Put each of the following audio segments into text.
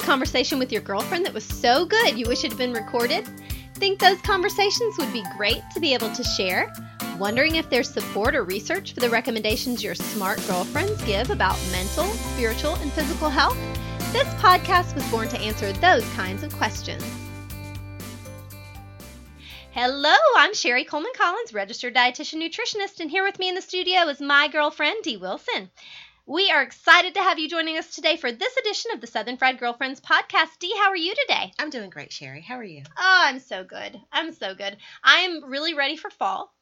a conversation with your girlfriend that was so good you wish it had been recorded? Think those conversations would be great to be able to share? Wondering if there's support or research for the recommendations your smart girlfriends give about mental, spiritual, and physical health? This podcast was born to answer those kinds of questions. Hello, I'm Sherry Coleman-Collins, registered dietitian nutritionist, and here with me in the studio is my girlfriend, Dee Wilson. We are excited to have you joining us today for this edition of the Southern Fried Girlfriends Podcast. Dee, how are you today? I'm doing great, Sherry. How are you? Oh, I'm so good. I'm so good. I am really ready for fall.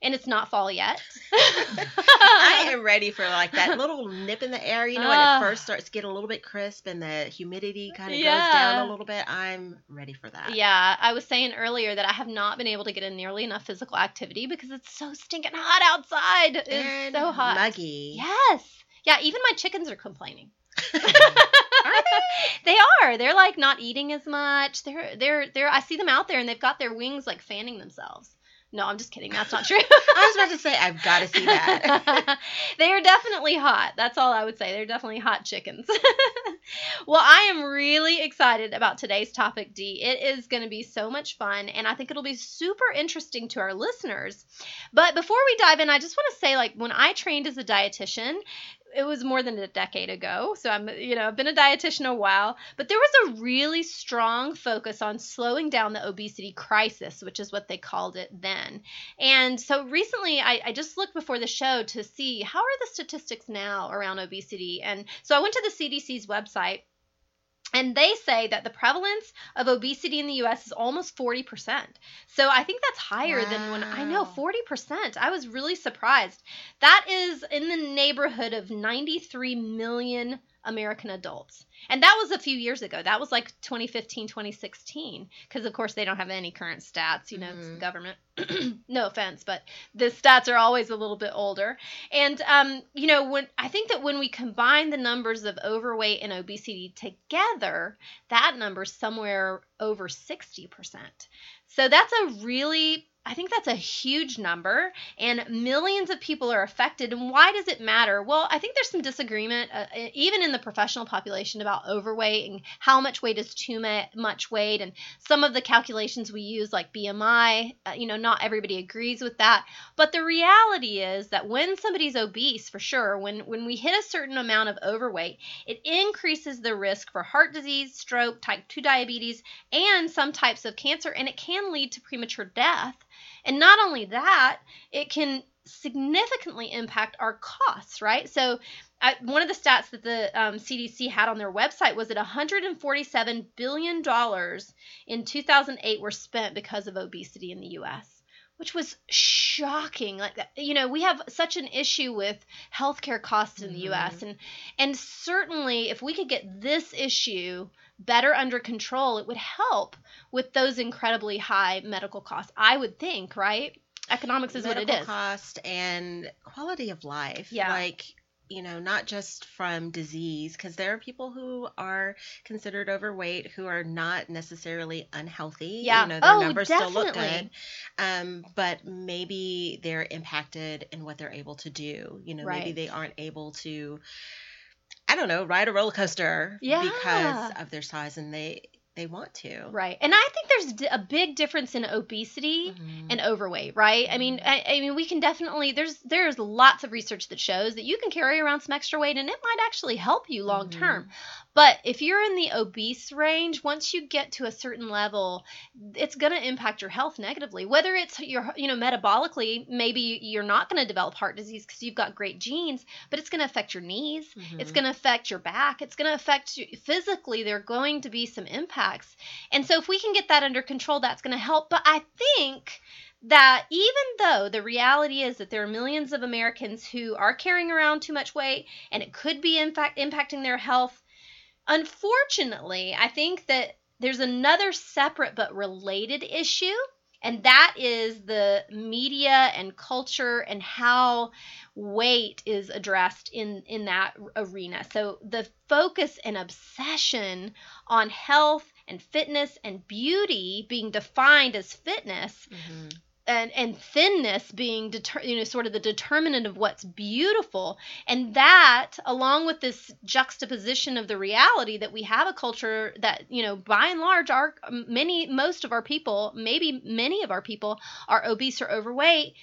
And it's not fall yet. I am ready for like that little nip in the air, you know, when it first starts getting a little bit crisp and the humidity kind of goes down a little bit. I'm ready for that. Yeah. I was saying earlier that I have not been able to get in nearly enough physical activity because it's so stinking hot outside. It's and so hot. Muggy. Yes. Yeah. Even my chickens are complaining. Are they? They are. They're like not eating as much. They're I see them out there and they've got their wings like fanning themselves. No, I'm just kidding. That's not true. I was about to say, I've got to see that. They are definitely hot. That's all I would say. They're definitely hot chickens. Well, I am really excited about today's topic, Dee. It is going to be so much fun, and I think it'll be super interesting to our listeners. But before we dive in, I just want to say, like, when I trained as a dietitian, it was more than a decade ago, so I've been a dietitian a while, but there was a really strong focus on slowing down the obesity crisis, which is what they called it then. And so recently, I just looked before the show to see how are the statistics now around obesity, and so I went to the CDC's website, and they say that the prevalence of obesity in the U.S. is almost 40%. So I think that's higher than when 40%. I was really surprised. That is in the neighborhood of 93 million American adults. And that was a few years ago. That was like 2015, 2016, because, of course, they don't have any current stats, you know, it's the government. No offense, but the stats are always a little bit older. And, you know, I think that when we combine the numbers of overweight and obesity together, that number is somewhere over 60%. So that's I think that's a huge number, and millions of people are affected. And why does it matter? Well, I think there's some disagreement, even in the professional population, about overweight and how much weight is too much weight. And some of the calculations we use, like BMI, not everybody agrees with that. But the reality is that when somebody's obese, for sure, when we hit a certain amount of overweight, it increases the risk for heart disease, stroke, type 2 diabetes, and some types of cancer, and it can lead to premature death. And not only that, it can significantly impact our costs, right? So one of the stats that the CDC had on their website was that $147 billion in 2008 were spent because of obesity in the U.S., which was shocking. Like, you know, we have such an issue with healthcare costs in the U.S. And certainly if we could get this issue better under control, it would help with those incredibly high medical costs, I would think, right? Economics is medical what it is. Cost and quality of life. Yeah. Like, you know, not just from disease, because there are people who are considered overweight who are not necessarily unhealthy. Yeah. You know, their numbers still look good, but maybe they're impacted in what they're able to do. You know, maybe they aren't able to, I don't know, ride a roller coaster because of their size, and they want to. Right. And I think there's a big difference in obesity and overweight, right? I mean, we can definitely, there's lots of research that shows that you can carry around some extra weight and it might actually help you long term. But if you're in the obese range, once you get to a certain level, it's going to impact your health negatively. Whether it's your, you know, metabolically, maybe you're not going to develop heart disease because you've got great genes, but it's going to affect your knees. It's going to affect your back. It's going to affect you physically. There are going to be some impacts. And so if we can get that under control, that's going to help. But I think that even though the reality is that there are millions of Americans who are carrying around too much weight and it could be in fact impacting their health, unfortunately, I think that there's another separate but related issue, and that is the media and culture and how weight is addressed in that arena. So the focus and obsession on health and fitness and beauty being defined as fitness and thinness being sort of the determinant of what's beautiful. And that, along with this juxtaposition of the reality that we have a culture that, by and large, many of our people are obese or overweight,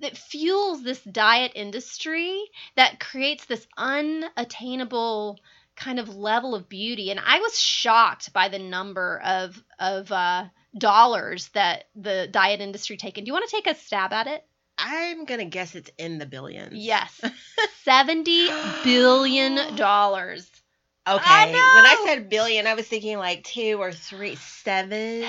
that fuels this diet industry that creates this unattainable kind of level of beauty. And I was shocked by the number of dollars that the diet industry take in. Do you want to take a stab at it? I'm going to guess it's in the billions. Yes. $70 billion. Okay. I know. When I said billion, I was thinking like 2 or 3. 70.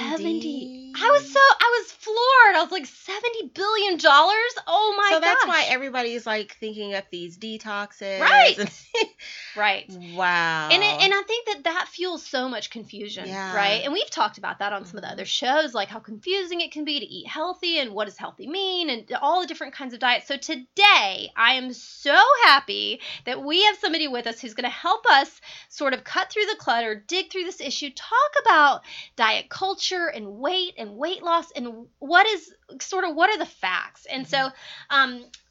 I was floored. I was like, $70 billion? Oh my gosh. So that's why everybody's like thinking up these detoxes. Right. Right. Wow. And I think that fuels so much confusion, right? And we've talked about that on some of the other shows, like how confusing it can be to eat healthy and what does healthy mean and all the different kinds of diets. So today, I am so happy that we have somebody with us who's going to help us sort of cut through the clutter, dig through this issue, talk about diet culture and weight loss and what are the facts. And so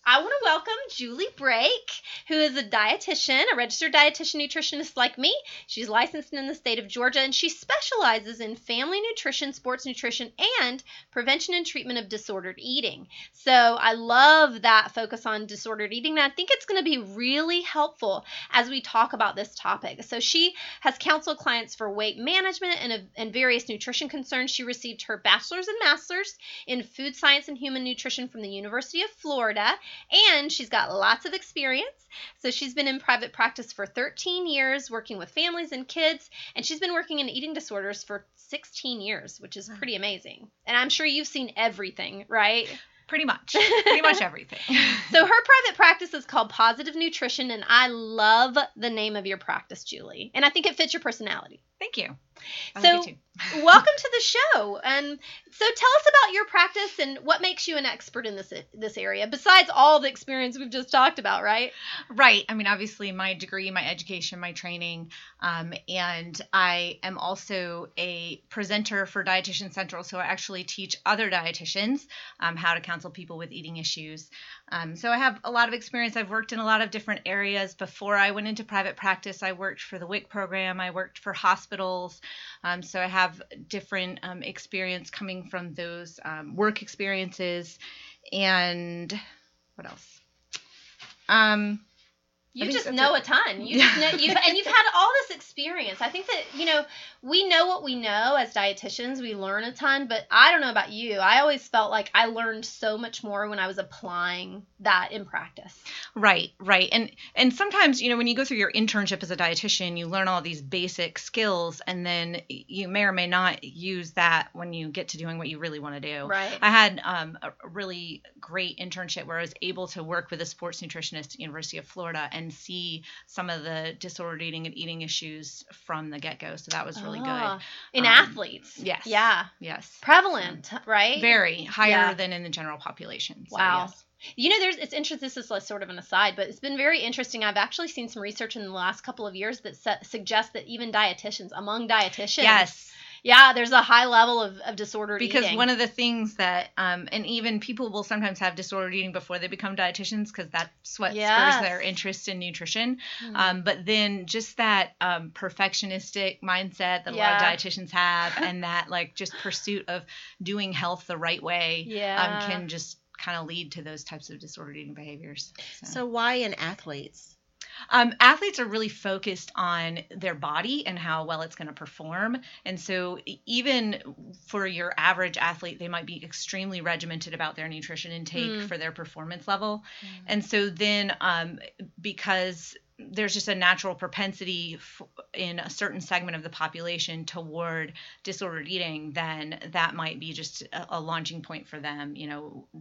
I want to welcome Julie Brake, who is a dietitian, a registered dietitian nutritionist like me. She's licensed in the state of Georgia, and she specializes in family nutrition, sports nutrition, and prevention and treatment of disordered eating. So I love that focus on disordered eating, and I think it's going to be really helpful as we talk about this topic. So she has counseled clients for weight management and various nutrition concerns. She received her bachelor's and master's in food science and human nutrition from the University of Florida. And she's got lots of experience. So she's been in private practice for 13 years, working with families and kids. And she's been working in eating disorders for 16 years, which is pretty amazing. And I'm sure you've seen everything, right? Pretty much everything. So her private practice is called Positive Nutrition, and I love the name of your practice, Julie. And I think it fits your personality. Thank you. So welcome to the show. And so tell us about your practice and what makes you an expert in this area, besides all the experience we've just talked about, right? Right. I mean, obviously my degree, my education, my training, and I am also a presenter for Dietitian Central. So I actually teach other dietitians how to counsel people with eating issues. So I have a lot of experience. I've worked in a lot of different areas. Before I went into private practice, I worked for the WIC program. I worked for hospitals. So I have different experience coming from those work experiences. And what else? You just know a ton. You've had all this experience. I think that, we know what we know as dietitians. We learn a ton, but I don't know about you. I always felt like I learned so much more when I was applying that in practice. Right. And sometimes, when you go through your internship as a dietitian, you learn all these basic skills, and then you may or may not use that when you get to doing what you really want to do. Right. I had a really great internship where I was able to work with a sports nutritionist at the University of Florida and see some of the disordered eating and eating issues from the get-go. So that was really good. In athletes. Yes. Yeah. Yes. Prevalent, right? Very. Higher than in the general population. Wow. So, yes. It's interesting. This is sort of an aside, but it's been very interesting. I've actually seen some research in the last couple of years that suggests that even among dietitians. Yes. Yeah, there's a high level of disordered eating. Because one of the things that, and even people will sometimes have disordered eating before they become dietitians, because that's what spurs their interest in nutrition. Mm-hmm. But then just that perfectionistic mindset that a lot of dietitians have, and that just pursuit of doing health the right way can just kind of lead to those types of disordered eating behaviors. So why in athletes? Athletes are really focused on their body and how well it's going to perform. And so even for your average athlete, they might be extremely regimented about their nutrition intake for their performance level. Mm. And so then because there's just a natural propensity in a certain segment of the population toward disordered eating, then that might be just a launching point for them.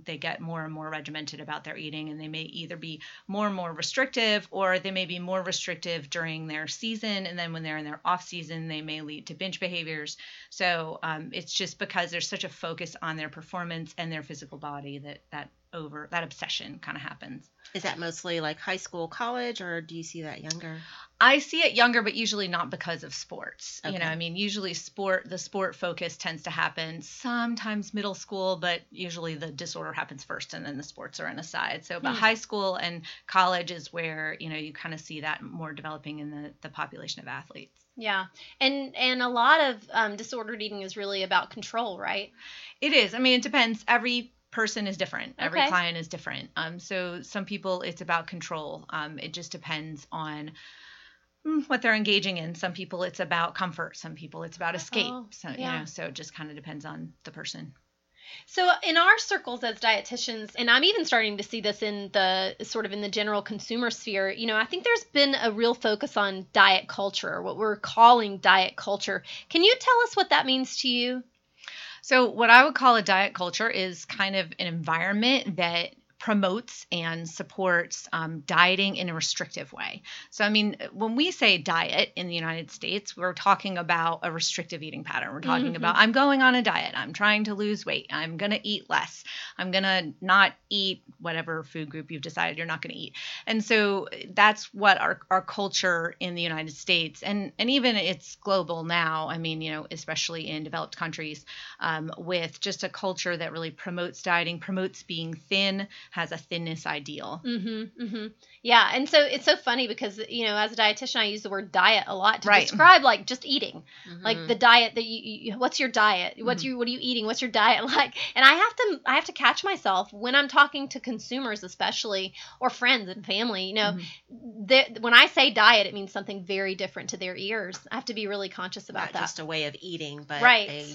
They get more and more regimented about their eating, and they may either be more and more restrictive, or they may be more restrictive during their season. And then when they're in their off season, they may lead to binge behaviors. So it's just because there's such a focus on their performance and their physical body that over, that obsession kind of happens. Is that mostly like high school, college, or do you see that younger? I see it younger, but usually not because of sports. Okay. You know, I mean, usually the sport focus tends to happen sometimes middle school, but usually the disorder happens first and then the sports are on the side. So, but high school and college is where, you know, you kind of see that more developing in the population of athletes. Yeah. And a lot of disordered eating is really about control, right? It is. I mean, it depends. Every person is different. Every client is different. So some people, it's about control. It just depends on what they're engaging in. Some people, it's about comfort. Some people, it's about escape. You know, so it just kind of depends on the person. So in our circles as dietitians, and I'm even starting to see this in the sort of in the general consumer sphere, you know, I think there's been a real focus on diet culture, what we're calling diet culture. Can you tell us what that means to you? So what I would call a diet culture is kind of an environment that promotes and supports dieting in a restrictive way. So, I mean, when we say diet in the United States, we're talking about a restrictive eating pattern. We're talking about, I'm going on a diet. I'm trying to lose weight. I'm going to eat less. I'm going to not eat whatever food group you've decided you're not going to eat. And so that's what our culture in the United States, and even it's global now, I mean, you know, especially in developed countries, with just a culture that really promotes dieting, promotes being thin, has a thinness ideal. Yeah. And so it's so funny because, you know, as a dietitian, I use the word diet a lot to describe like just eating, like the diet that you, what's your diet? What's your, what are you eating? What's your diet like? And I have to catch myself when I'm talking to consumers, especially, or friends and family, you know, when I say diet, it means something very different to their ears. I have to be really conscious about that. Not just a way of eating, but a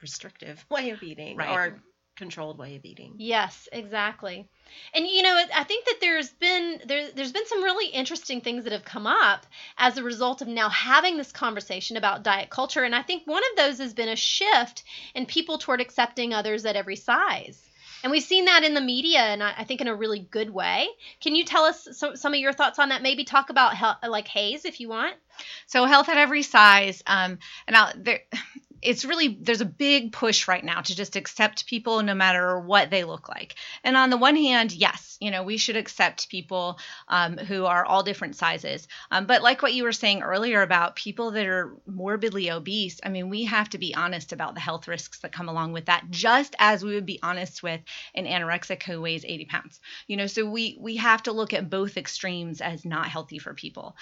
restrictive way of eating or controlled way of eating. Yes, exactly. And, you know, I think that there's been some really interesting things that have come up as a result of now having this conversation about diet culture. And I think one of those has been a shift in people toward accepting others at every size. And we've seen that in the media, and I think in a really good way. Can you tell us some of your thoughts on that? Maybe talk about health, like Hayes, if you want. So health at every size. It's really, there's a big push right now to just accept people no matter what they look like. And on the one hand, yes, you know, we should accept people who are all different sizes. But like what you were saying earlier about people that are morbidly obese, I mean, we have to be honest about the health risks that come along with that, just as we would be honest with an anorexic who weighs 80 pounds. You know, so we have to look at both extremes as not healthy for people.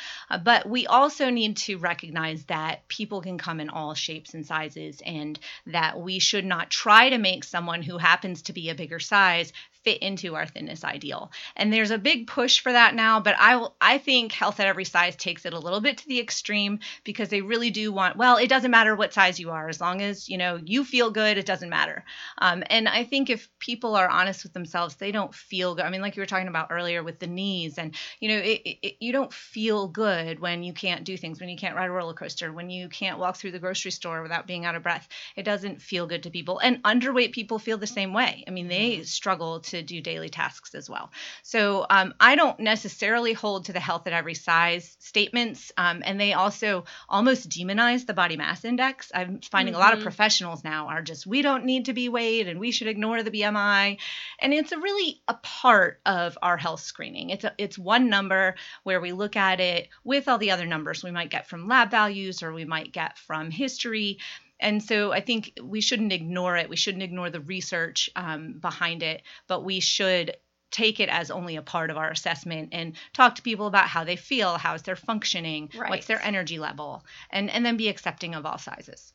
But we also need to recognize that people can come in all shapes and sizes, and that we should not try to make someone who happens to be a bigger size fit into our thinness ideal. And there's a big push for that now, but I think health at every size takes it a little bit to the extreme because they really do want, well, it doesn't matter what size you are, as long as, you know, you feel good, it doesn't matter. And I think if people are honest with themselves, they don't feel good. I mean, like you were talking about earlier with the knees and, you know, you don't feel good when you can't do things, when you can't ride a roller coaster, when you can't walk through the grocery store without being out of breath. It doesn't feel good to people. And underweight people feel the same way. I mean, they struggle to do daily tasks as well. So I don't necessarily hold to the health at every size statements. And they also almost demonize the body mass index. I'm finding a lot of professionals now are just, we don't need to be weighed and we should ignore the BMI. And it's really a part of our health screening. It's one number where we look at it with all the other numbers we might get from lab values or we might get from history. And so I think we shouldn't ignore it. We shouldn't ignore the research behind it, but we should take it as only a part of our assessment and talk to people about how they feel, how's their functioning, what's their energy level, and then be accepting of all sizes.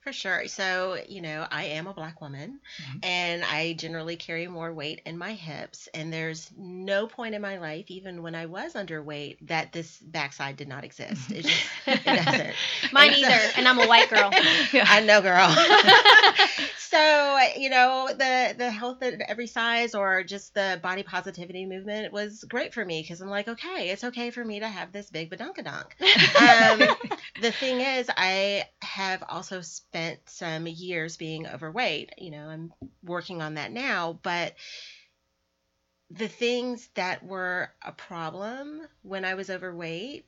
For sure. So, you know, I am a Black woman and I generally carry more weight in my hips. And there's no point in my life, even when I was underweight, that this backside did not exist. It just it doesn't. Mine either. And I'm a white girl. I know, girl. So, you know, the health at every size or just the body positivity movement was great for me because I'm like, okay, it's okay for me to have this big badonkadonk. The thing is, I have also spent some years being overweight. You know, I'm working on that now, but the things that were a problem when I was overweight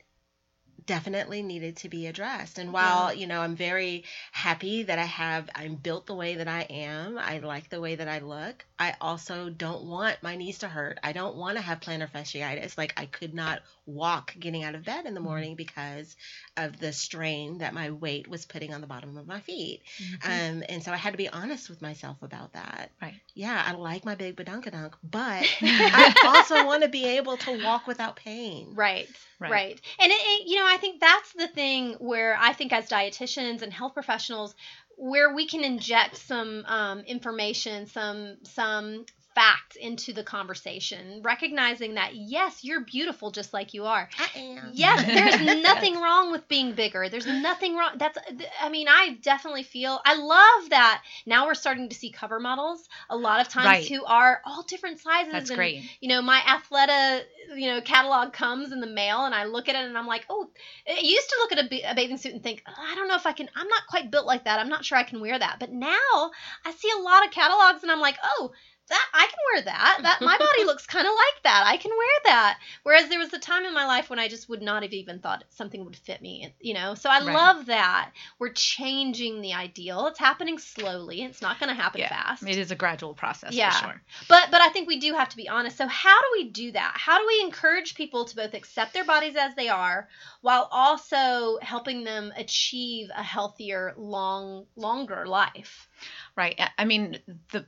definitely needed to be addressed. And while, you know, I'm very happy that I'm built the way that I am, I like the way that I look, I also don't want my knees to hurt. I don't want to have plantar fasciitis. Like, I could not walk getting out of bed in the morning because of the strain that my weight was putting on the bottom of my feet. Mm-hmm. And so I had to be honest with myself about that. Right. Yeah, I like my big badunkadunk, but I also want to be able to walk without pain. Right. Right. Right. And it, you know, I think that's the thing where I think as dietitians and health professionals, where we can inject some information, some facts into the conversation, recognizing that, yes, you're beautiful just like you are. I am. Yes, there's nothing wrong with being bigger. There's nothing wrong. I definitely feel, I love that now we're starting to see cover models a lot of times who are all different sizes. That's great. You know, my Athleta, you know, catalog comes in the mail and I look at it and I'm like, oh, I used to look at a bathing suit and think, oh, I don't know if I can, I'm not quite built like that. I'm not sure I can wear that. But now I see a lot of catalogs and I'm like, oh, that I can wear that my body looks kind of like that. I can wear that. Whereas there was a time in my life when I just would not have even thought something would fit me, you know? So I love that we're changing the ideal. It's happening slowly. It's not going to happen fast. It is a gradual process for sure. But I think we do have to be honest. So how do we do that? How do we encourage people to both accept their bodies as they are while also helping them achieve a healthier, longer life? Right. I mean, the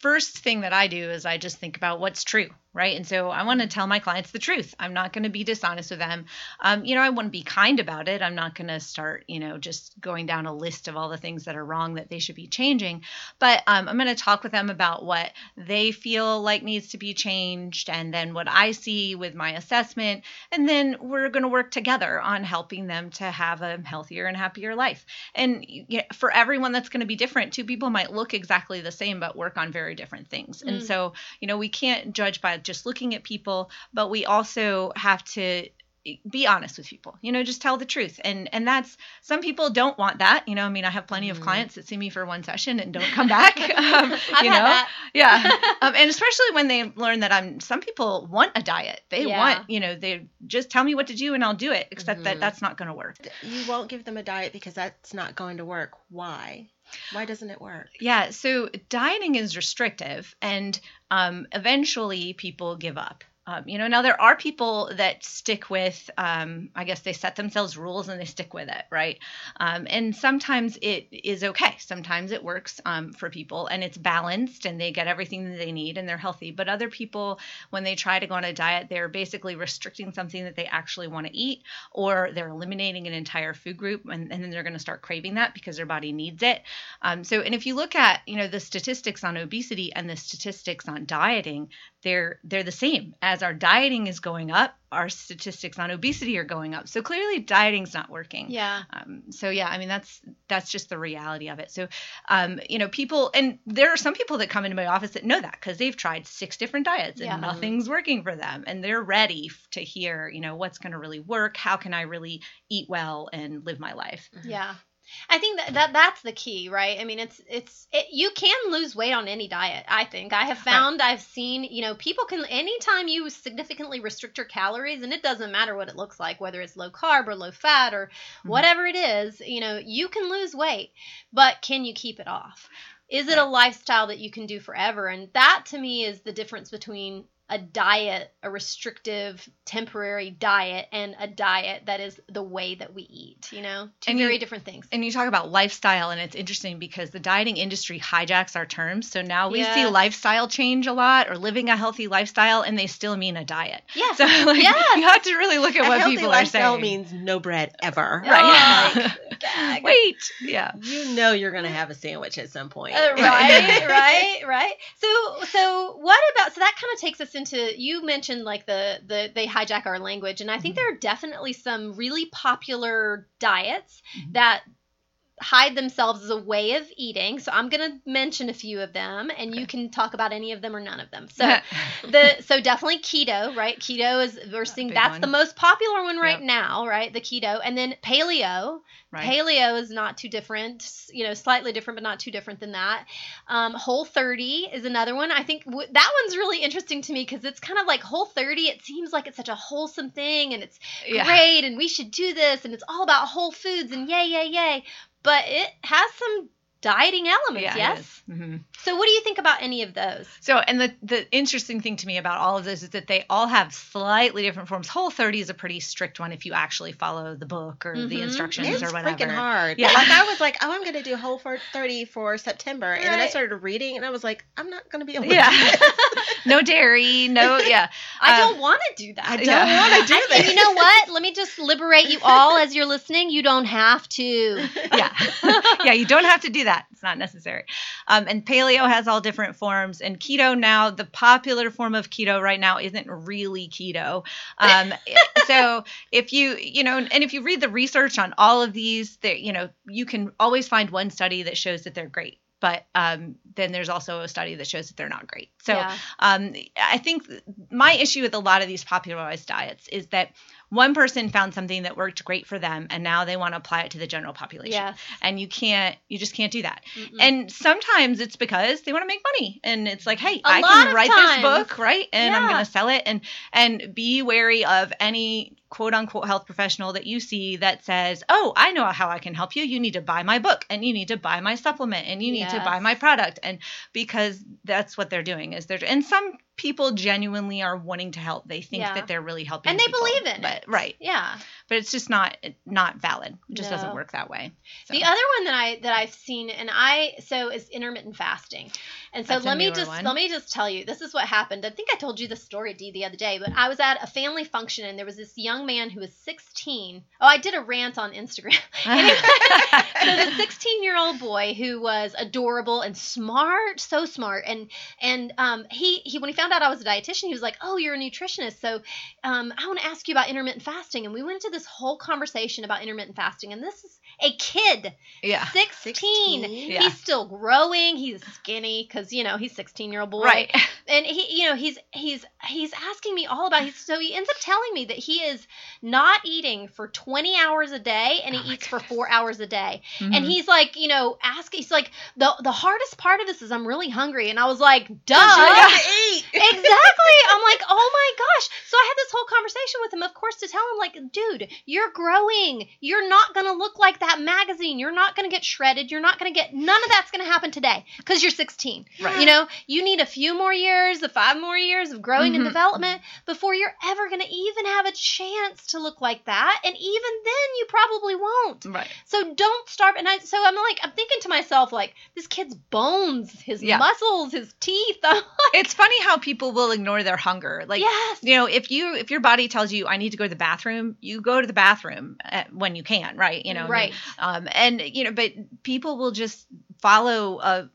first thing that I do is I just think about what's true, right? And so I want to tell my clients the truth. I'm not going to be dishonest with them. I want to be kind about it. I'm not going to start, you know, just going down a list of all the things that are wrong that they should be changing. But I'm going to talk with them about what they feel like needs to be changed and then what I see with my assessment. And then we're going to work together on helping them to have a healthier and happier life. And for everyone, that's going to be different. Two people might look exactly the same, but work on very different things. And so, you know, we can't judge by just looking at people, but we also have to be honest with people, you know, just tell the truth. And that's, some people don't want that, you know, I mean, I have plenty of clients that see me for one session and don't come back, you know, that. And especially when they learn that some people want a diet, they want, you know, they just tell me what to do and I'll do it, except that's not going to work. You won't give them a diet because that's not going to work. Why? Why doesn't it work? Yeah. So dieting is restrictive and eventually people give up. Now there are people that stick with, I guess they set themselves rules and they stick with it, right? And sometimes it is okay. Sometimes it works for people and it's balanced and they get everything that they need and they're healthy. But other people, when they try to go on a diet, they're basically restricting something that they actually want to eat, or they're eliminating an entire food group and then they're going to start craving that because their body needs it. And if you look at, you know, the statistics on obesity and the statistics on dieting, they're the same. As our dieting is going up, our statistics on obesity are going up. So clearly dieting's not working. Yeah. That's just the reality of it. So, people, and there are some people that come into my office that know that because they've tried 6 different diets and nothing's working for them. And they're ready to hear, you know, what's going to really work? How can I really eat well and live my life? Mm-hmm. Yeah. I think that's the key, right? I mean, you can lose weight on any diet. I think I have found, I've seen, you know, people can, anytime you significantly restrict your calories, and it doesn't matter what it looks like, whether it's low carb or low fat or whatever it is, you know, you can lose weight, but can you keep it off? Is it a lifestyle that you can do forever? And that to me is the difference between a diet, a restrictive temporary diet, and a diet that is the way that we eat, you know, two very different things. And you talk about lifestyle, and it's interesting because the dieting industry hijacks our terms. So now we see lifestyle change a lot, or living a healthy lifestyle, and they still mean a diet. Yeah. So you have to really look at what people are saying. A healthy lifestyle means no bread ever. Right. Oh, like, wait. Yeah. You know you're going to have a sandwich at some point. Right. So what about, so that kind of takes us into, you mentioned like the they hijack our language, and I think there are definitely some really popular diets that hide themselves as a way of eating. So I'm going to mention a few of them, and okay. You can talk about any of them or none of them. So so definitely keto, right? Keto is, we're seeing that's the most popular one right now, right? The keto. And then paleo. Right. Paleo is not too different, slightly different, but not too different than that. Whole30 is another one. I think that one's really interesting to me because it's kind of like Whole30. It seems like it's such a wholesome thing, and it's great, and we should do this, and it's all about whole foods, and yay. But it has some dieting elements, yes? Mm-hmm. So what do you think about any of those? So, and the interesting thing to me about all of those is that they all have slightly different forms. Whole30 is a pretty strict one if you actually follow the book or the instructions or whatever. It's freaking hard. Yeah. Like I was like, I'm going to do Whole30 for September. Right. And then I started reading and I was like, I'm not going to be able to do this. No dairy, I don't want to do that. I don't want to do that. And you know what? Let me just liberate you all as you're listening. You don't have to. You don't have to do that. It's not necessary. And paleo has all different forms. And keto now, the popular form of keto right now isn't really keto. So if and if you read the research on all of these, you can always find one study that shows that they're great. But then there's also a study that shows that they're not great. So I think my issue with a lot of these popularized diets is that one person found something that worked great for them, and now they want to apply it to the general population. Yes. And you just can't do that. Mm-mm. And sometimes it's because they want to make money. And it's like, hey, I can write this book, right? And I'm going to sell it. And be wary of any quote-unquote health professional that you see that says, oh, I know how I can help you. You need to buy my book, and you need to buy my supplement, and you need to buy my product. And because that's what they're doing is and some people genuinely are wanting to help. They think that they're really helping and they believe in it. Right. Yeah. But it's just not valid. It just doesn't work that way. So. The other one that I've seen is intermittent fasting. And so let me just tell you, this is what happened. I think I told you the story, Dee, the other day, but I was at a family function and there was this young man who was 16. Oh, I did a rant on Instagram. Anyway, so the 16-year-old boy who was adorable and smart, so smart. And he when he found out I was a dietitian, he was like, oh, you're a nutritionist. So I want to ask you about intermittent fasting. And we went into this whole conversation about intermittent fasting. And this is a kid, 16. Yeah. He's still growing. He's skinny because, he's 16-year-old boy. Right. And he, he's asking me all about it. So he ends up telling me that he is not eating for 20 hours a day and he eats for 4 hours a day. Mm-hmm. And he's like, he's like, the hardest part of this is I'm really hungry. And I was like, duh. Eat. Exactly. I'm like, oh my gosh. So I had this whole conversation with him, of course, to tell him, like, dude, you're growing. You're not going to look like that magazine. You're not going to get shredded. You're not going to get, none of that's going to happen today because you're 16. Right. You need a few more years, 5 more years of growing and development before you're ever going to even have a chance to look like that. And even then you probably won't. Right. So don't starve. And so I'm like, I'm thinking to myself, like, this kid's bones, his muscles, his teeth. Like, it's funny how people will ignore their hunger. Like, if your body tells you, I need to go to the bathroom, you go to the bathroom when you can, right? Right. But people will just follow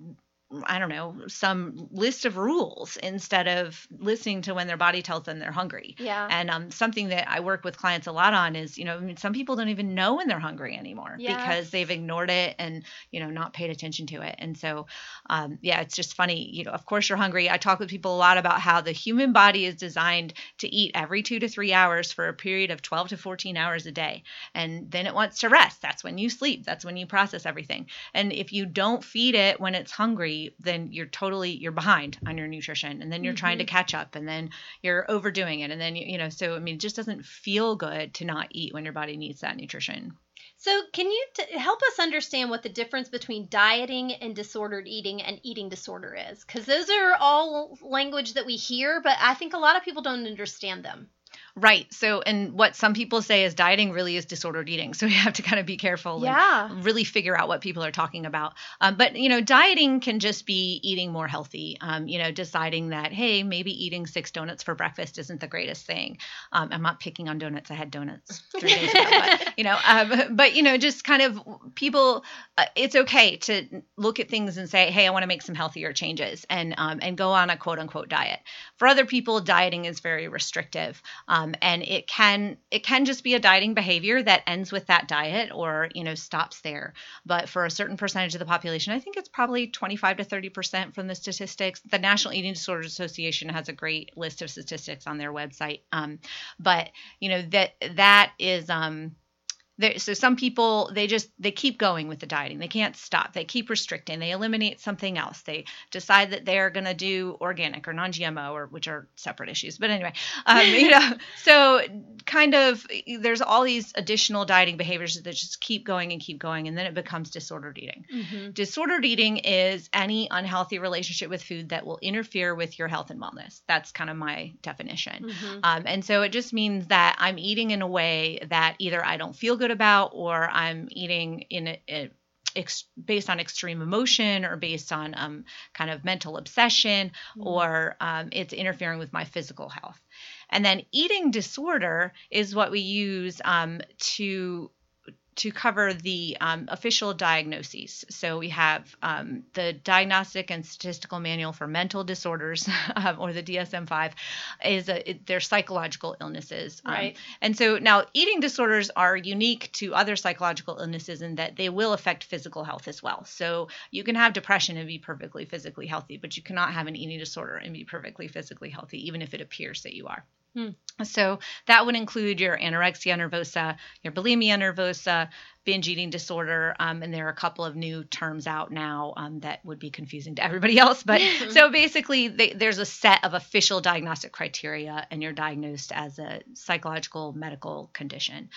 some list of rules instead of listening to when their body tells them they're hungry. Yeah. And something that I work with clients a lot on is, some people don't even know when they're hungry anymore because they've ignored it and, not paid attention to it. And so, it's just funny. Of course you're hungry. I talk with people a lot about how the human body is designed to eat every 2 to 3 hours for a period of 12 to 14 hours a day. And then it wants to rest. That's when you sleep. That's when you process everything. And if you don't feed it when it's hungry, then you're behind on your nutrition, and then you're trying to catch up, and then you're overdoing it. And then, it just doesn't feel good to not eat when your body needs that nutrition. So can you help us understand what the difference between dieting and disordered eating and eating disorder is? Because those are all language that we hear, but I think a lot of people don't understand them. Right. So, and what some people say is dieting really is disordered eating. So you have to kind of be careful and really figure out what people are talking about. But dieting can just be eating more healthy, deciding that, hey, maybe eating 6 donuts for breakfast isn't the greatest thing. I'm not picking on donuts. I had donuts 3 days ago, just kind of people, it's okay to look at things and say, hey, I want to make some healthier changes and go on a quote unquote diet. For other people, dieting is very restrictive. And it can just be a dieting behavior that ends with that diet or, stops there. But for a certain percentage of the population, I think it's probably 25 to 30% from the statistics. The National Eating Disorders Association has a great list of statistics on their website. But that is, so some people, they keep going with the dieting. They can't stop. They keep restricting. They eliminate something else. They decide that they're going to do organic or non-GMO, or which are separate issues. But anyway, so kind of there's all these additional dieting behaviors that just keep going, and then it becomes disordered eating. Mm-hmm. Disordered eating is any unhealthy relationship with food that will interfere with your health and wellness. That's kind of my definition. Mm-hmm. And so it just means that I'm eating in a way that either I don't feel good about, or I'm eating based on extreme emotion, or based on kind of mental obsession, mm-hmm. or it's interfering with my physical health. And then eating disorder is what we use to cover the official diagnoses. So we have the Diagnostic and Statistical Manual for Mental Disorders, or the DSM-5, they're psychological illnesses. Right. And so now eating disorders are unique to other psychological illnesses in that they will affect physical health as well. So you can have depression and be perfectly physically healthy, but you cannot have an eating disorder and be perfectly physically healthy, even if it appears that you are. So that would include your anorexia nervosa, your bulimia nervosa, binge eating disorder, and there are a couple of new terms out now that would be confusing to everybody else. But so basically, there's a set of official diagnostic criteria, and you're diagnosed as a psychological medical condition.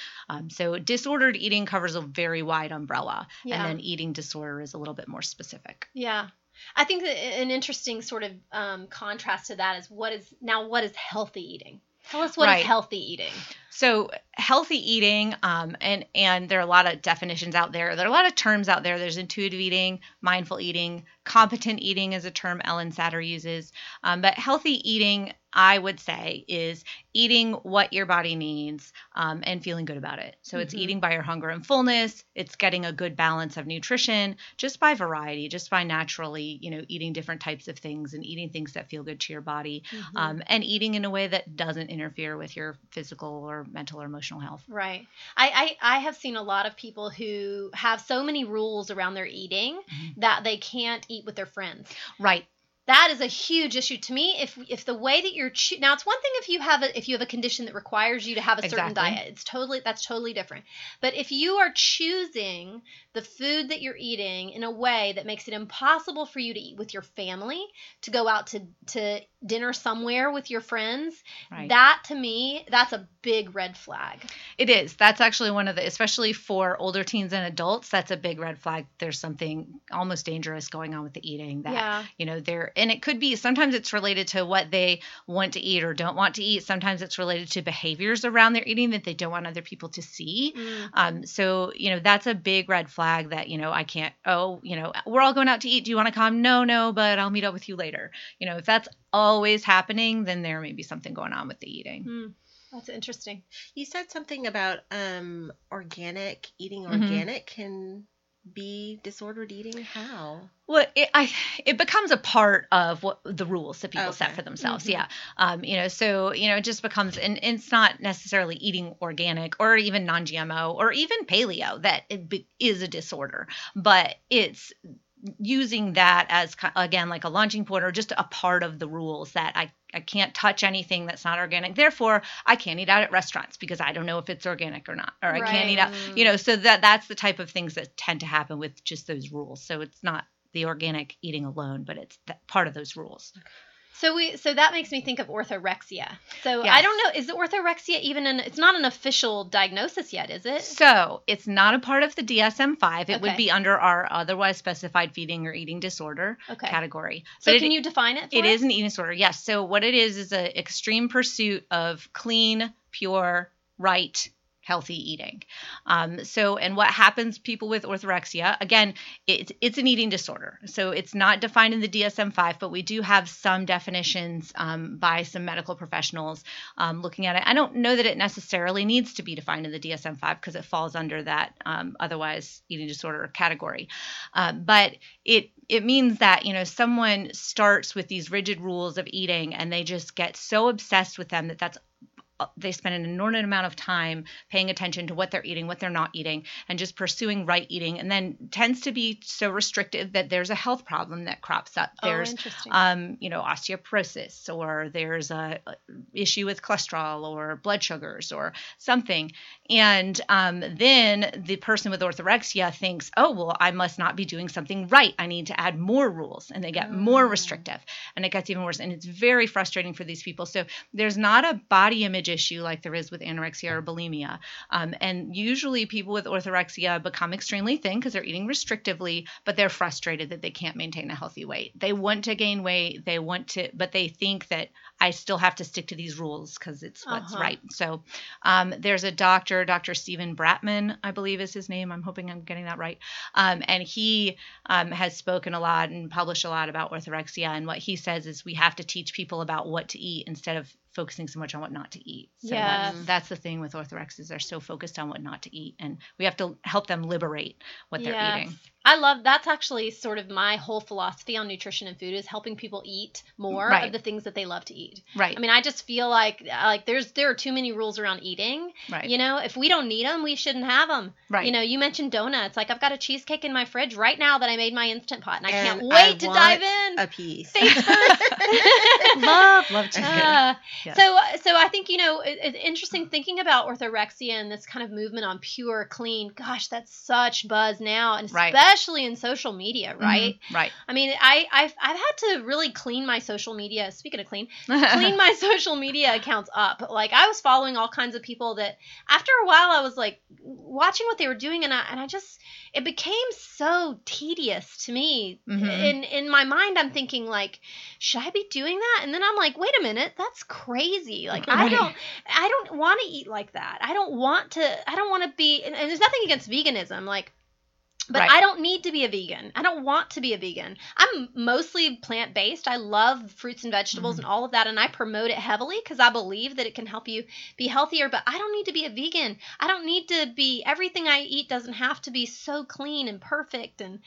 So disordered eating covers a very wide umbrella, and then eating disorder is a little bit more specific. Yeah. I think an interesting sort of contrast to that is what is healthy eating? Tell us what is healthy eating. So healthy eating, and there are a lot of definitions out there. There are a lot of terms out there. There's intuitive eating, mindful eating, competent eating is a term Ellen Satter uses. But healthy eating, I would say, is eating what your body needs and feeling good about it. So it's eating by your hunger and fullness. It's getting a good balance of nutrition just by variety, just by naturally, eating different types of things and eating things that feel good to your body, and eating in a way that doesn't interfere with your physical or mental or emotional health. Right. I have seen a lot of people who have so many rules around their eating that they can't eat with their friends. Right. That is a huge issue to me. If the way that you're now, it's one thing if you have a condition that requires you to have a certain diet, that's totally different. But if you are choosing the food that you're eating in a way that makes it impossible for you to eat with your family, to go out to dinner somewhere with your friends, that to me, that's a big red flag. It is. That's actually one of the, especially for older teens and adults, that's a big red flag. There's something almost dangerous going on with the eating that they're. And it could be, sometimes it's related to what they want to eat or don't want to eat. Sometimes it's related to behaviors around their eating that they don't want other people to see. So that's a big red flag that, I can't, we're all going out to eat. Do you want to come? No, but I'll meet up with you later. If that's always happening, then there may be something going on with the eating. That's interesting. You said something about organic can be disordered eating. How? Well, it becomes a part of what the rules that people set for themselves. Yeah. It just becomes, and it's not necessarily eating organic or even non-GMO or even paleo that is a disorder, but it's using that as, again, like a launching point or just a part of the rules that I can't touch anything that's not organic. Therefore, I can't eat out at restaurants because I don't know if it's organic or not, or I can't eat out, so that's the type of things that tend to happen with just those rules. So it's not the organic eating alone, but it's part of those rules. So that makes me think of orthorexia. So yes. I don't know, is the orthorexia even it's not an official diagnosis yet, is it? So it's not a part of the DSM-5. It would be under our otherwise specified feeding or eating disorder category. So can you define it for us? It is an eating disorder, yes. So what it is an extreme pursuit of clean, pure, right, healthy eating. And what happens, people with orthorexia, again, it's an eating disorder. So it's not defined in the DSM-5, but we do have some definitions by some medical professionals looking at it. I don't know that it necessarily needs to be defined in the DSM-5 because it falls under that otherwise eating disorder category. But it means that, someone starts with these rigid rules of eating and they just get so obsessed with them that that's they spend an inordinate amount of time paying attention to what they're eating, what they're not eating, and just pursuing right eating, and then tends to be so restrictive that there's a health problem that crops up. There's, osteoporosis, or there's a issue with cholesterol or blood sugars or something. And then the person with orthorexia thinks, oh, well, I must not be doing something right. I need to add more rules, and they get more restrictive, and it gets even worse. And it's very frustrating for these people. So there's not a body image issue like there is with anorexia or bulimia. And usually people with orthorexia become extremely thin because they're eating restrictively, but they're frustrated that they can't maintain a healthy weight. They want to gain weight. They want to, but they think that I still have to stick to these rules because it's what's right. So there's a doctor, Dr. Steven Bratman, I believe is his name. I'm hoping I'm getting that right. And he has spoken a lot and published a lot about orthorexia. And what he says is we have to teach people about what to eat instead of focusing so much on what not to eat. So that's the thing with orthorexia. They're so focused on what not to eat, and we have to help them liberate what they're eating. I love, that's actually sort of my whole philosophy on nutrition and food, is helping people eat more of the things that they love to eat. Right. I mean, I just feel like there are too many rules around eating. Right. You know, if we don't need them, we shouldn't have them. Right. You know, you mentioned donuts. Like, I've got a cheesecake in my fridge right now that I made my Instant Pot, and I can't wait to dive in. A piece. Love cheesecake. Yeah. So I think, it's interesting thinking about orthorexia and this kind of movement on pure, clean. Gosh, that's such buzz now, and especially in social media, right? Mm-hmm. Right. I mean, I've had to really clean my social media. Speaking of clean my social media accounts up. Like, I was following all kinds of people that after a while I was like watching what they were doing, and I just, it became so tedious to me. Mm-hmm. In my mind, I'm thinking like, should I be doing that? And then I'm like, wait a minute, that's crazy. Like, I don't want to eat like that. I don't want to be, and there's nothing against veganism. Like, but I don't need to be a vegan. I don't want to be a vegan. I'm mostly plant-based. I love fruits and vegetables and all of that, and I promote it heavily because I believe that it can help you be healthier, but I don't need to be a vegan. I don't need to be – everything I eat doesn't have to be so clean and perfect and,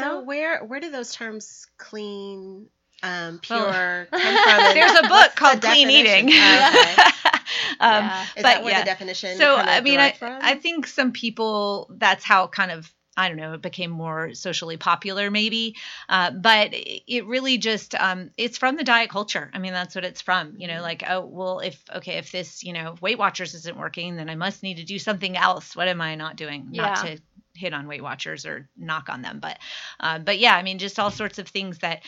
So where do those terms clean, pure come from? There's a book called Clean Eating. Okay. Is that where the definition from? I think some people – that's how kind of – I don't know, it became more socially popular maybe, but it really just, it's from the diet culture. I mean, that's what it's from, like, oh, well, if this, Weight Watchers isn't working, then I must need to do something else. What am I not doing? Not to hit on Weight Watchers or knock on them. But yeah, I mean, just all sorts of things that,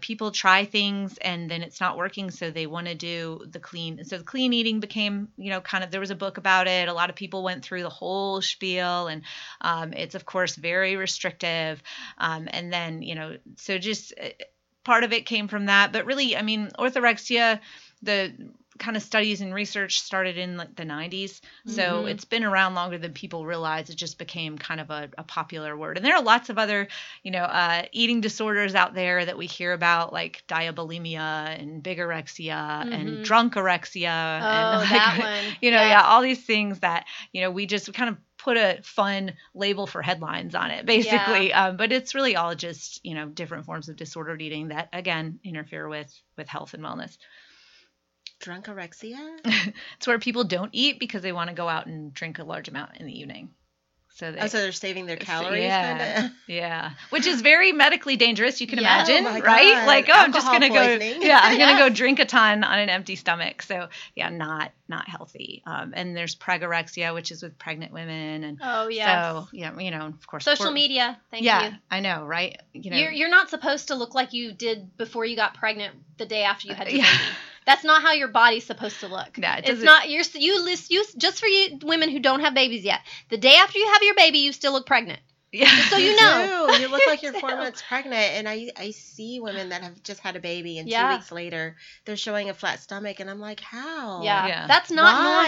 people try things and then it's not working. So they want to do the clean. So the clean eating became, there was a book about it. A lot of people went through the whole spiel, and it's of course very restrictive. And then, so just part of it came from that, but really, I mean, orthorexia, the kind of studies and research started in like the 90s. So it's been around longer than people realize. It just became kind of a popular word. And there are lots of other, eating disorders out there that we hear about, like diabulimia and bigorexia and drunkorexia. All these things that, we just kind of put a fun label for headlines on it basically. But it's really all just, different forms of disordered eating that again, interfere with health and wellness. Drunkorexia? It's where people don't eat because they want to go out and drink a large amount in the evening. So they're saving their calories. Yeah. Which is very medically dangerous. You can imagine, right? Like, I'm just going to go, I'm going to go drink a ton on an empty stomach. So not healthy. And there's pregorexia, which is with pregnant women. And so, of course. Social media. Thank you. I know. Right. You're not supposed to look like you did before you got pregnant the day after you had your baby. That's not how your body's supposed to look. No, it's not. You just for you women who don't have babies yet. The day after you have your baby, you still look pregnant. Yeah, just so you know. You look like you're 4 months pregnant, and I see women that have just had a baby, and 2 weeks later they're showing a flat stomach, and I'm like, how? Yeah, that's not normal,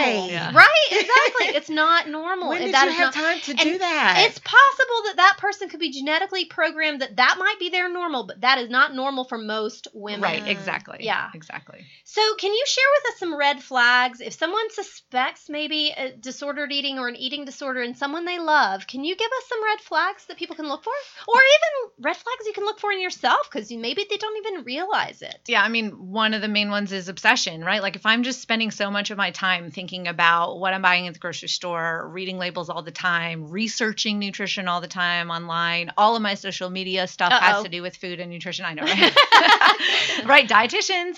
right? Exactly. Exactly. It's not normal. When did that you have time to do that? It's possible that that person could be genetically programmed that might be their normal, but that is not normal for most women. Right. Exactly. Yeah. Exactly. So can you share with us some red flags? If someone suspects maybe a disordered eating or an eating disorder in someone they love, can you give us some red flags that people can look for? Or even red flags you can look for in yourself because maybe they don't even realize it. Yeah. I mean, one of the main ones is obsession, right? Like if I'm just spending so much of my time thinking about what I'm buying at the grocery store, reading labels all the time, researching nutrition all the time online, all of my social media stuff has to do with food and nutrition. I know, right? Right. Dietitians,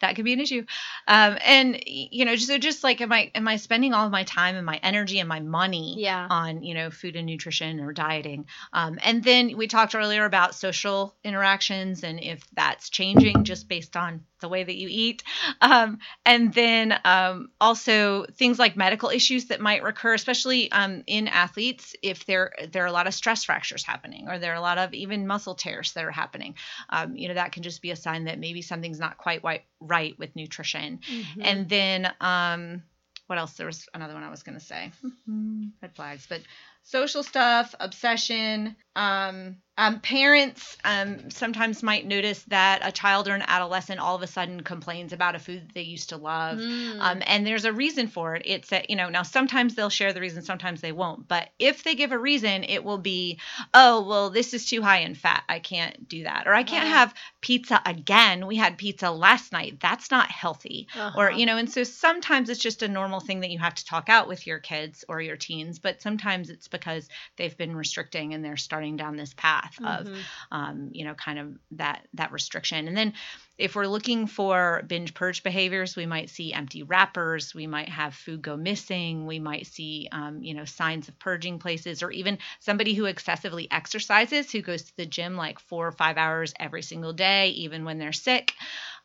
that could be an issue. And you know, so just like, am I spending all of my time and my energy and my money on, you know, food and nutrition or dieting? And then we talked earlier about social interactions and if that's changing just based on the way that you eat. And then also things like medical issues that might recur, especially in athletes, if there are a lot of stress fractures happening or there are a lot of even muscle tears that are happening. You know, that can just be a sign that maybe something's not quite right with nutrition. Mm-hmm. And then what else? There was another one I was going to say. Mm-hmm. Red flags, but social stuff, obsession, parents sometimes might notice that a child or an adolescent all of a sudden complains about a food that they used to love. And there's a reason for it. It's that, you know, now sometimes they'll share the reason, sometimes they won't. But if they give a reason, it will be, oh, well, this is too high in fat. I can't do that. Or I can't have pizza again. We had pizza last night. That's not healthy. Or, you know, and so sometimes it's just a normal thing that you have to talk out with your kids or your teens. But sometimes it's because they've been restricting and they're starting down this path of, you know, kind of that restriction. And then if we're looking for binge purge behaviors, we might see empty wrappers. We might have food go missing. We might see, you know, signs of purging places, or even somebody who excessively exercises, who goes to the gym like 4 or 5 hours every single day, even when they're sick.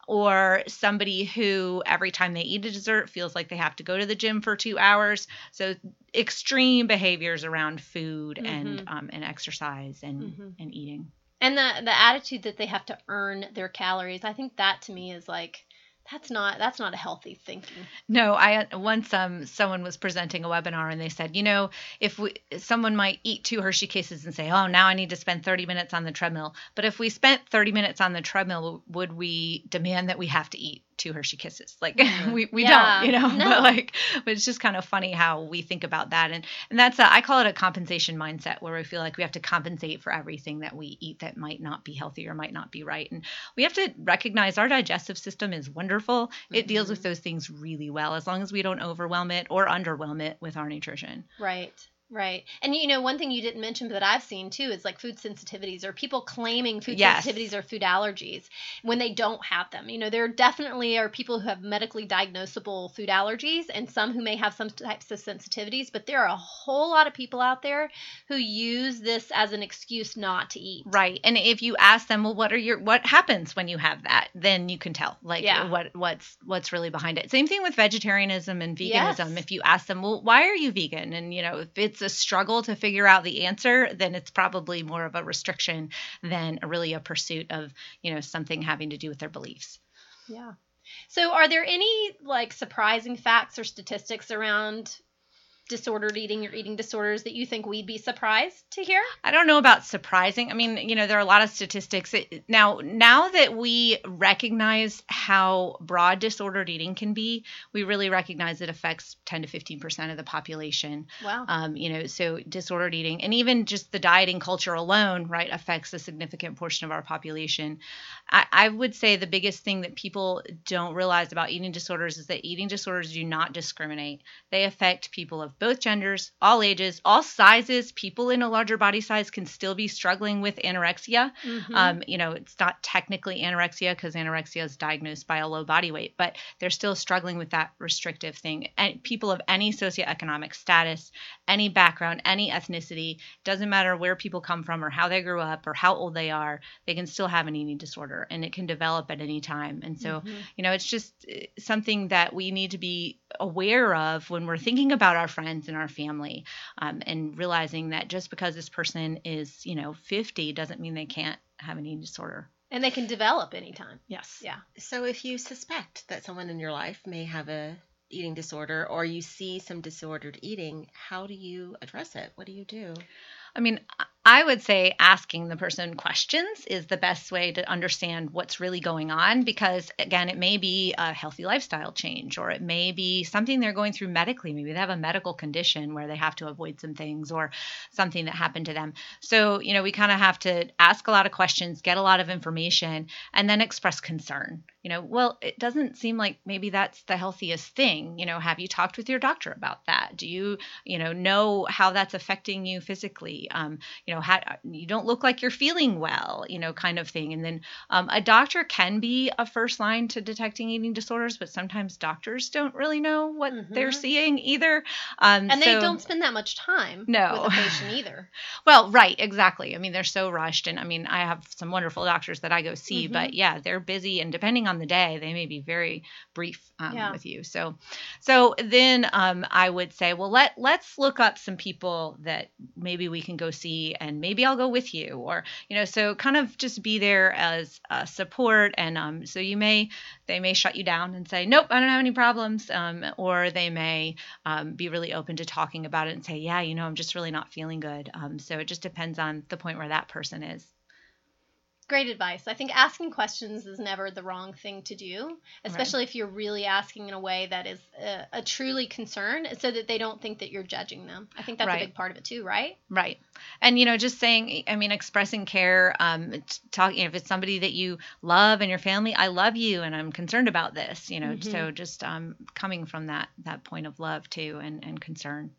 Or somebody who every time they eat a dessert feels like they have to go to the gym for 2 hours. So extreme behaviors around food and exercise and eating. And the attitude that they have to earn their calories. I think that to me is like, That's not a healthy thinking. No, I once someone was presenting a webinar and they said, you know, if someone might eat 2 Hershey Kisses and say, oh, now I need to spend 30 minutes on the treadmill. But if we spent 30 minutes on the treadmill, would we demand that we have to eat 2 Hershey Kisses? Like we don't, you know, no. but it's just kind of funny how we think about that. And that's, I call it a compensation mindset, where we feel like we have to compensate for everything that we eat that might not be healthy or might not be right. And we have to recognize our digestive system is wonderful. It deals with those things really well, as long as we don't overwhelm it or underwhelm it with our nutrition. Right. Right. And, you know, one thing you didn't mention, but that I've seen too, is like food sensitivities, or people claiming food sensitivities or food allergies when they don't have them. You know, there definitely are people who have medically diagnosable food allergies, and some who may have some types of sensitivities, but there are a whole lot of people out there who use this as an excuse not to eat. Right. And if you ask them, well, what happens when you have that? Then you can tell what's really behind it. Same thing with vegetarianism and veganism. Yes. If you ask them, well, why are you vegan? And, you know, if it's a struggle to figure out the answer, then it's probably more of a restriction than really a pursuit of, you know, something having to do with their beliefs. Yeah. So are there any like surprising facts or statistics around disordered eating or eating disorders that you think we'd be surprised to hear? I don't know about surprising. I mean, you know, there are a lot of statistics. Now that we recognize how broad disordered eating can be, we really recognize it affects 10 to 15% of the population. Wow. You know, so disordered eating, and even just the dieting culture alone, right, affects a significant portion of our population. I would say the biggest thing that people don't realize about eating disorders is that eating disorders do not discriminate. They affect people of both genders, all ages, all sizes. People in a larger body size can still be struggling with anorexia. Mm-hmm. You know, it's not technically anorexia because anorexia is diagnosed by a low body weight, but they're still struggling with that restrictive thing. And people of any socioeconomic status, any background, any ethnicity, doesn't matter where people come from or how they grew up or how old they are, they can still have an eating disorder, and it can develop at any time. And so, you know, it's just something that we need to be aware of when we're thinking about our friends and our family, and realizing that just because this person is, you know, 50 doesn't mean they can't have an eating disorder. And they can develop anytime. Yes. Yeah. So if you suspect that someone in your life may have a eating disorder or you see some disordered eating, how do you address it? What do you do? I mean, I would say asking the person questions is the best way to understand what's really going on because, again, it may be a healthy lifestyle change or it may be something they're going through medically. Maybe they have a medical condition where they have to avoid some things or something that happened to them. So, you know, we kind of have to ask a lot of questions, get a lot of information, and then express concern. You know, well, it doesn't seem like maybe that's the healthiest thing. You know, have you talked with your doctor about that? Do you, know how that's affecting you physically? You don't look like you're feeling well, kind of thing. And then a doctor can be a first line to detecting eating disorders, but sometimes doctors don't really know what they're seeing either. And they don't spend that much time with the patient either. Well, right. Exactly. I mean, they're so rushed. And I mean, I have some wonderful doctors that I go see, but yeah, they're busy. And depending on the day, they may be very brief with you. So then I would say, well, let's look up some people that maybe we can go see and maybe I'll go with you or, so kind of just be there as support. And so they may shut you down and say, nope, I don't have any problems. Or they may be really open to talking about it and say, yeah, I'm just really not feeling good. So it just depends on the point where that person is. Great advice. I think asking questions is never the wrong thing to do, especially if you're really asking in a way that is a truly concern so that they don't think that you're judging them. I think that's a big part of it too, right? Right. And, just saying, expressing care, talking, if it's somebody that you love and your family, I love you and I'm concerned about this, so just coming from that point of love too and concern.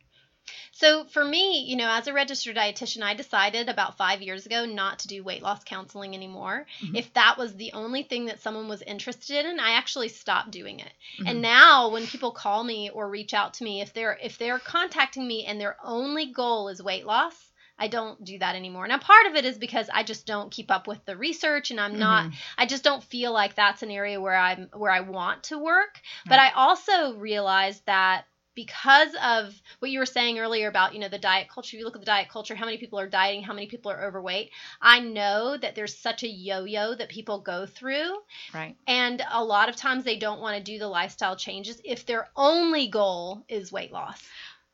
So for me, as a registered dietitian, I decided about 5 years ago not to do weight loss counseling anymore. Mm-hmm. If that was the only thing that someone was interested in, I actually stopped doing it. Mm-hmm. And now when people call me or reach out to me, if they're contacting me and their only goal is weight loss, I don't do that anymore. Now, part of it is because I just don't keep up with the research and I just don't feel like that's an area where I want to work. Right. But I also realized that because of what you were saying earlier about, the diet culture, if you look at the diet culture, how many people are dieting, how many people are overweight, I know that there's such a yo-yo that people go through. Right. And a lot of times they don't want to do the lifestyle changes if their only goal is weight loss.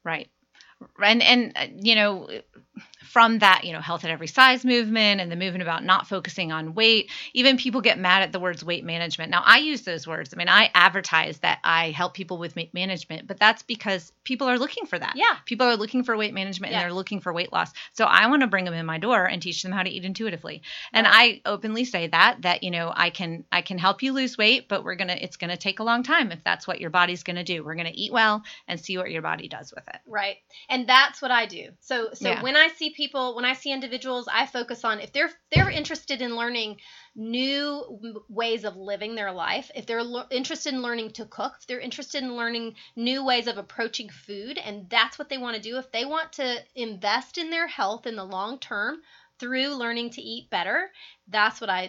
Right. And from that, health at every size movement and the movement about not focusing on weight, even people get mad at the words weight management. Now, I use those words. I mean, I advertise that I help people with weight management, but that's because people are looking for that. Yeah. People are looking for weight management and they're looking for weight loss. So I want to bring them in my door and teach them how to eat intuitively. And I openly say that, I can help you lose weight, but it's going to take a long time if that's what your body's going to do. We're going to eat well and see what your body does with it. Right. And that's what I do. So when I see people, when I see individuals, I focus on if they're interested in learning new ways of living their life, if they're interested in learning to cook, if they're interested in learning new ways of approaching food, and that's what they want to do, if they want to invest in their health in the long term through learning to eat better, that's what I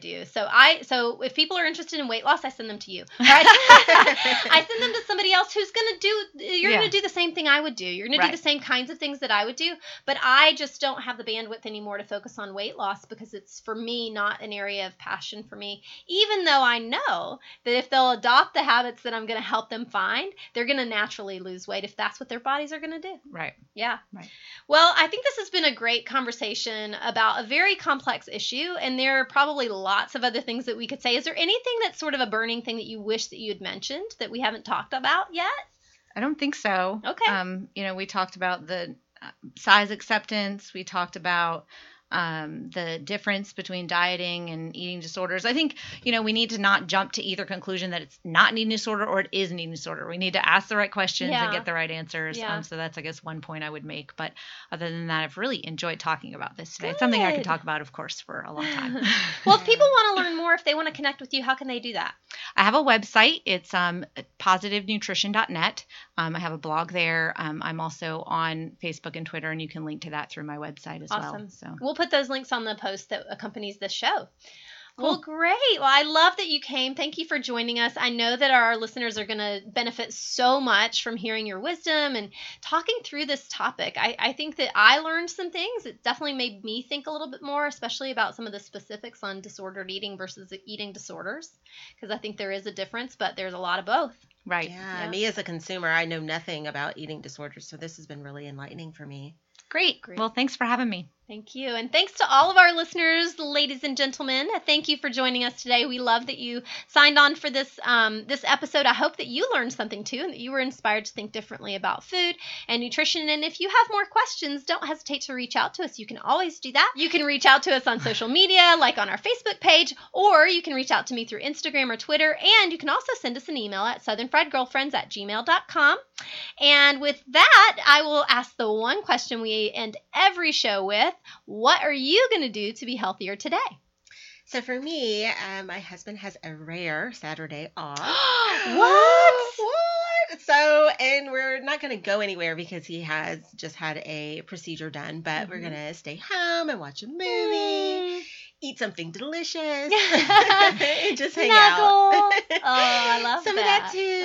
do. So if people are interested in weight loss, I send them to you. Right? I send them to somebody else who's going to going to do the same thing I would do. You're going to do the same kinds of things that I would do, but I just don't have the bandwidth anymore to focus on weight loss because it's for me not an area of passion for me, even though I know that if they'll adopt the habits that I'm going to help them find, they're going to naturally lose weight if that's what their bodies are going to do. Right. Yeah. Right. Well, I think this has been a great conversation about a very complex issue. And there are probably lots of other things that we could say. Is there anything that's sort of a burning thing that you wish that you had mentioned that we haven't talked about yet? I don't think so. Okay. We talked about the size acceptance. We talked about the difference between dieting and eating disorders. I think, we need to not jump to either conclusion that it's not an eating disorder or it is an eating disorder. We need to ask the right questions and get the right answers. Yeah. So that's, I guess, one point I would make. But other than that, I've really enjoyed talking about this today. Good. It's something I could talk about, of course, for a long time. Well, if people want to learn more, if they want to connect with you, how can they do that? I have a website. It's positivenutrition.net. I have a blog there. I'm also on Facebook and Twitter, and you can link to that through my website as well. Awesome. So we'll put those links on the post that accompanies this show. Cool. Well, great. Well, I love that you came. Thank you for joining us. I know that our listeners are going to benefit so much from hearing your wisdom and talking through this topic. I think that I learned some things. It definitely made me think a little bit more, especially about some of the specifics on disordered eating versus eating disorders, because I think there is a difference, but there's a lot of both. Right. Yeah, yeah. Me as a consumer, I know nothing about eating disorders, so this has been really enlightening for me. Great. Well, thanks for having me. Thank you. And thanks to all of our listeners, ladies and gentlemen. Thank you for joining us today. We love that you signed on for this this episode. I hope that you learned something too, and that you were inspired to think differently about food and nutrition. And if you have more questions, don't hesitate to reach out to us. You can always do that. You can reach out to us on social media, like on our Facebook page, or you can reach out to me through Instagram or Twitter. And you can also send us an email at southernfriedgirlfriends@gmail.com. And with that, I will ask the one question we end every show with. What are you going to do to be healthier today? So for me, my husband has a rare Saturday off. What? So, and we're not going to go anywhere because he has just had a procedure done, but we're going to stay home and watch a movie, eat something delicious, and just hang out. Oh, I love some that. Some of that too. Oh,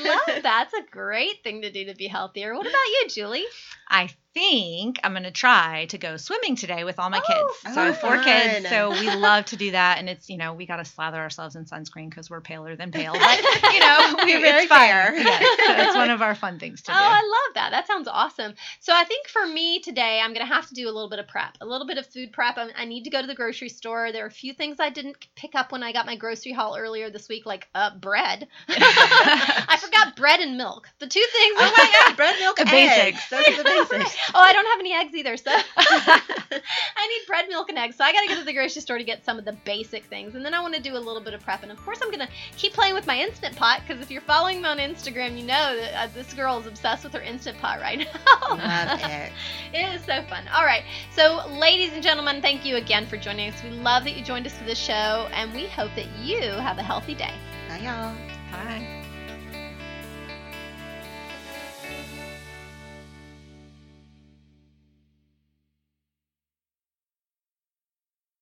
I love that. That's a great thing to do to be healthier. What about you, Julie? I think I'm going to try to go swimming today with all my kids. So I have four kids, so we love to do that. And it's, you know, we got to slather ourselves in sunscreen because we're paler than pale. But, you know, it's fire. Yes, so it's one of our fun things to do. Oh, I love that. That sounds awesome. So I think for me today, I'm going to have to do a little bit of prep, a little bit of food prep. I need to go to the grocery store. There are a few things I didn't pick up when I got my grocery haul earlier this week, like bread. I forgot bread and milk. The two things. Oh, my God. Bread, milk, and eggs. Those are the basics. Oh, I don't have any eggs either, so I need bread, milk, and eggs. So I got to go to the grocery store to get some of the basic things. And then I want to do a little bit of prep. And, of course, I'm going to keep playing with my Instant Pot because if you're following me on Instagram, you know that this girl is obsessed with her Instant Pot right now. Love it. It is so fun. All right. So, ladies and gentlemen, thank you again for joining us. We love that you joined us for this show, and we hope that you have a healthy day. Bye, y'all. Bye.